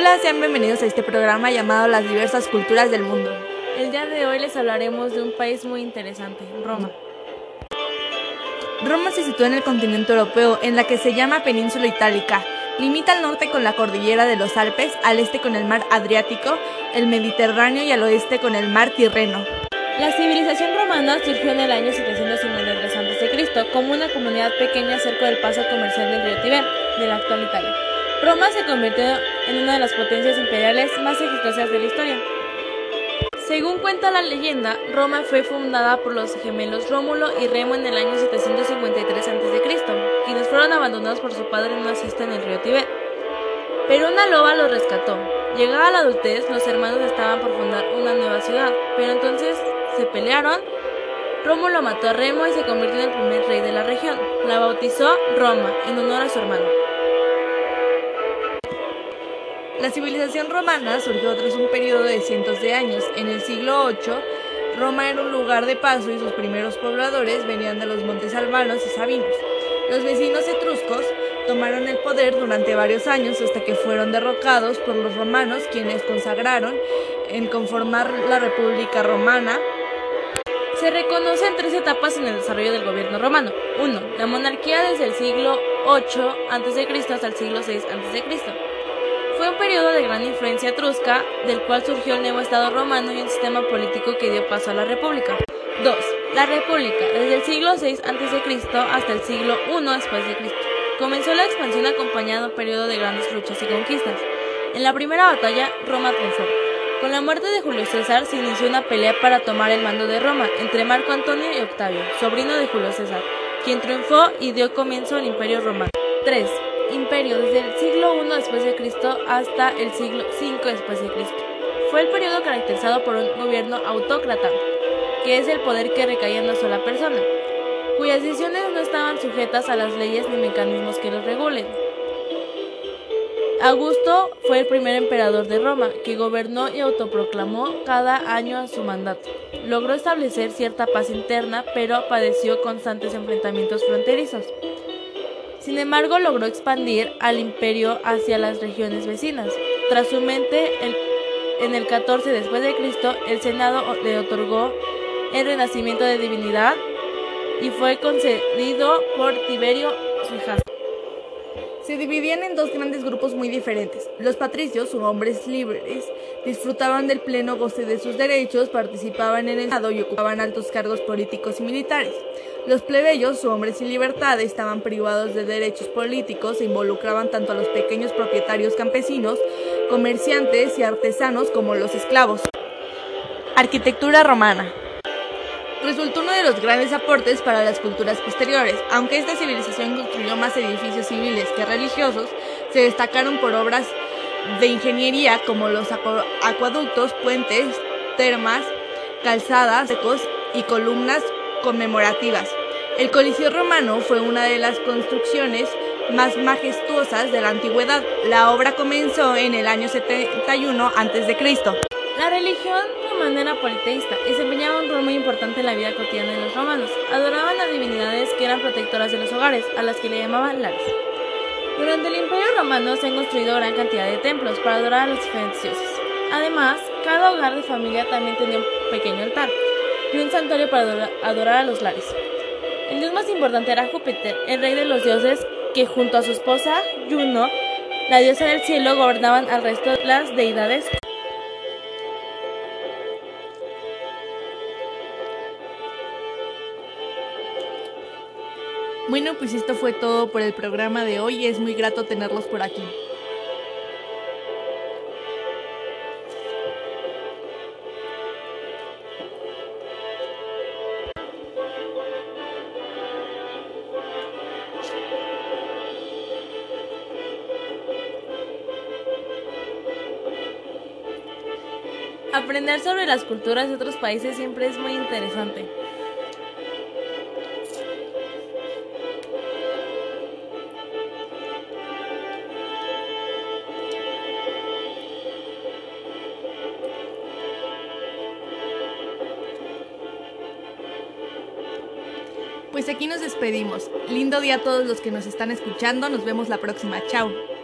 Hola, sean bienvenidos a este programa llamado Las diversas culturas del mundo. El día de hoy les hablaremos de un país muy interesante, Roma. Roma se sitúa en el continente europeo, en la que se llama Península Itálica. Limita al norte con la cordillera de los Alpes, al este con el mar Adriático, el Mediterráneo y al oeste con el mar Tirreno. La civilización romana surgió en el año 753 a.C. como una comunidad pequeña cerca del paso comercial del río Tíber, de la actual Italia. Roma se convirtió en una de las potencias imperiales más exitosas de la historia. Según cuenta la leyenda, Roma fue fundada por los gemelos Rómulo y Remo en el año 753 a.C., quienes fueron abandonados por su padre en una cesta en el río Tíber. Pero una loba los rescató. Llegada la adultez, los hermanos estaban por fundar una nueva ciudad, pero entonces se pelearon. Rómulo mató a Remo y se convirtió en el primer rey de la región. La bautizó Roma, en honor a su hermano. La civilización romana surgió tras un periodo de cientos de años. En el siglo VIII, Roma era un lugar de paso y sus primeros pobladores venían de los montes albanos y sabinos. Los vecinos etruscos tomaron el poder durante varios años hasta que fueron derrocados por los romanos, quienes consagraron en conformar la República Romana. Se reconocen tres etapas en el desarrollo del gobierno romano. 1. La monarquía desde el siglo VIII a.C. hasta el siglo VI a.C. Fue un periodo de gran influencia etrusca, del cual surgió el nuevo Estado romano y un sistema político que dio paso a la República. 2. La República, desde el siglo VI a.C. hasta el siglo I d.C. Comenzó la expansión acompañada de un periodo de grandes luchas y conquistas. En la primera batalla, Roma triunfó. Con la muerte de Julio César se inició una pelea para tomar el mando de Roma entre Marco Antonio y Octavio, sobrino de Julio César, quien triunfó y dio comienzo al Imperio Romano. 3. Imperio, desde el siglo I d.C. hasta el siglo V d.C. Fue el periodo caracterizado por un gobierno autócrata, que es el poder que recaía en una sola persona, cuyas decisiones no estaban sujetas a las leyes ni mecanismos que los regulen. Augusto fue el primer emperador de Roma, que gobernó y autoproclamó cada año a su mandato. Logró establecer cierta paz interna, pero padeció constantes enfrentamientos fronterizos. Sin embargo, logró expandir al imperio hacia las regiones vecinas. Tras su muerte, en el 14 después de Cristo, el Senado le otorgó el renacimiento de divinidad y fue concedido por Tiberio Sujano. Se dividían en dos grandes grupos muy diferentes. Los patricios, o hombres libres, disfrutaban del pleno goce de sus derechos, participaban en el Senado y ocupaban altos cargos políticos y militares. Los plebeyos, o hombres sin libertad, estaban privados de derechos políticos, se involucraban tanto a los pequeños propietarios campesinos, comerciantes y artesanos como los esclavos. Arquitectura romana. Resultó uno de los grandes aportes para las culturas posteriores. Aunque esta civilización construyó más edificios civiles que religiosos, se destacaron por obras de ingeniería como los acueductos, puentes, termas, calzadas, secos y columnas conmemorativas. El Coliseo Romano fue una de las construcciones más majestuosas de la antigüedad. La obra comenzó en el año 71 a.C. La religión romana era politeísta y desempeñaba un rol muy importante en la vida cotidiana de los romanos. Adoraban a divinidades que eran protectoras de los hogares, a las que le llamaban Lares. Durante el Imperio Romano se han construido gran cantidad de templos para adorar a los diferentes dioses. Además, cada hogar de familia también tenía un pequeño altar y un santuario para adorar a los Lares. El dios más importante era Júpiter, el rey de los dioses, que junto a su esposa Juno, la diosa del cielo, gobernaban al resto de las deidades. Bueno, pues esto fue todo por el programa de hoy. Es muy grato tenerlos por aquí. Aprender sobre las culturas de otros países siempre es muy interesante. Pues aquí nos despedimos. Lindo día a todos los que nos están escuchando. Nos vemos la próxima. Chao.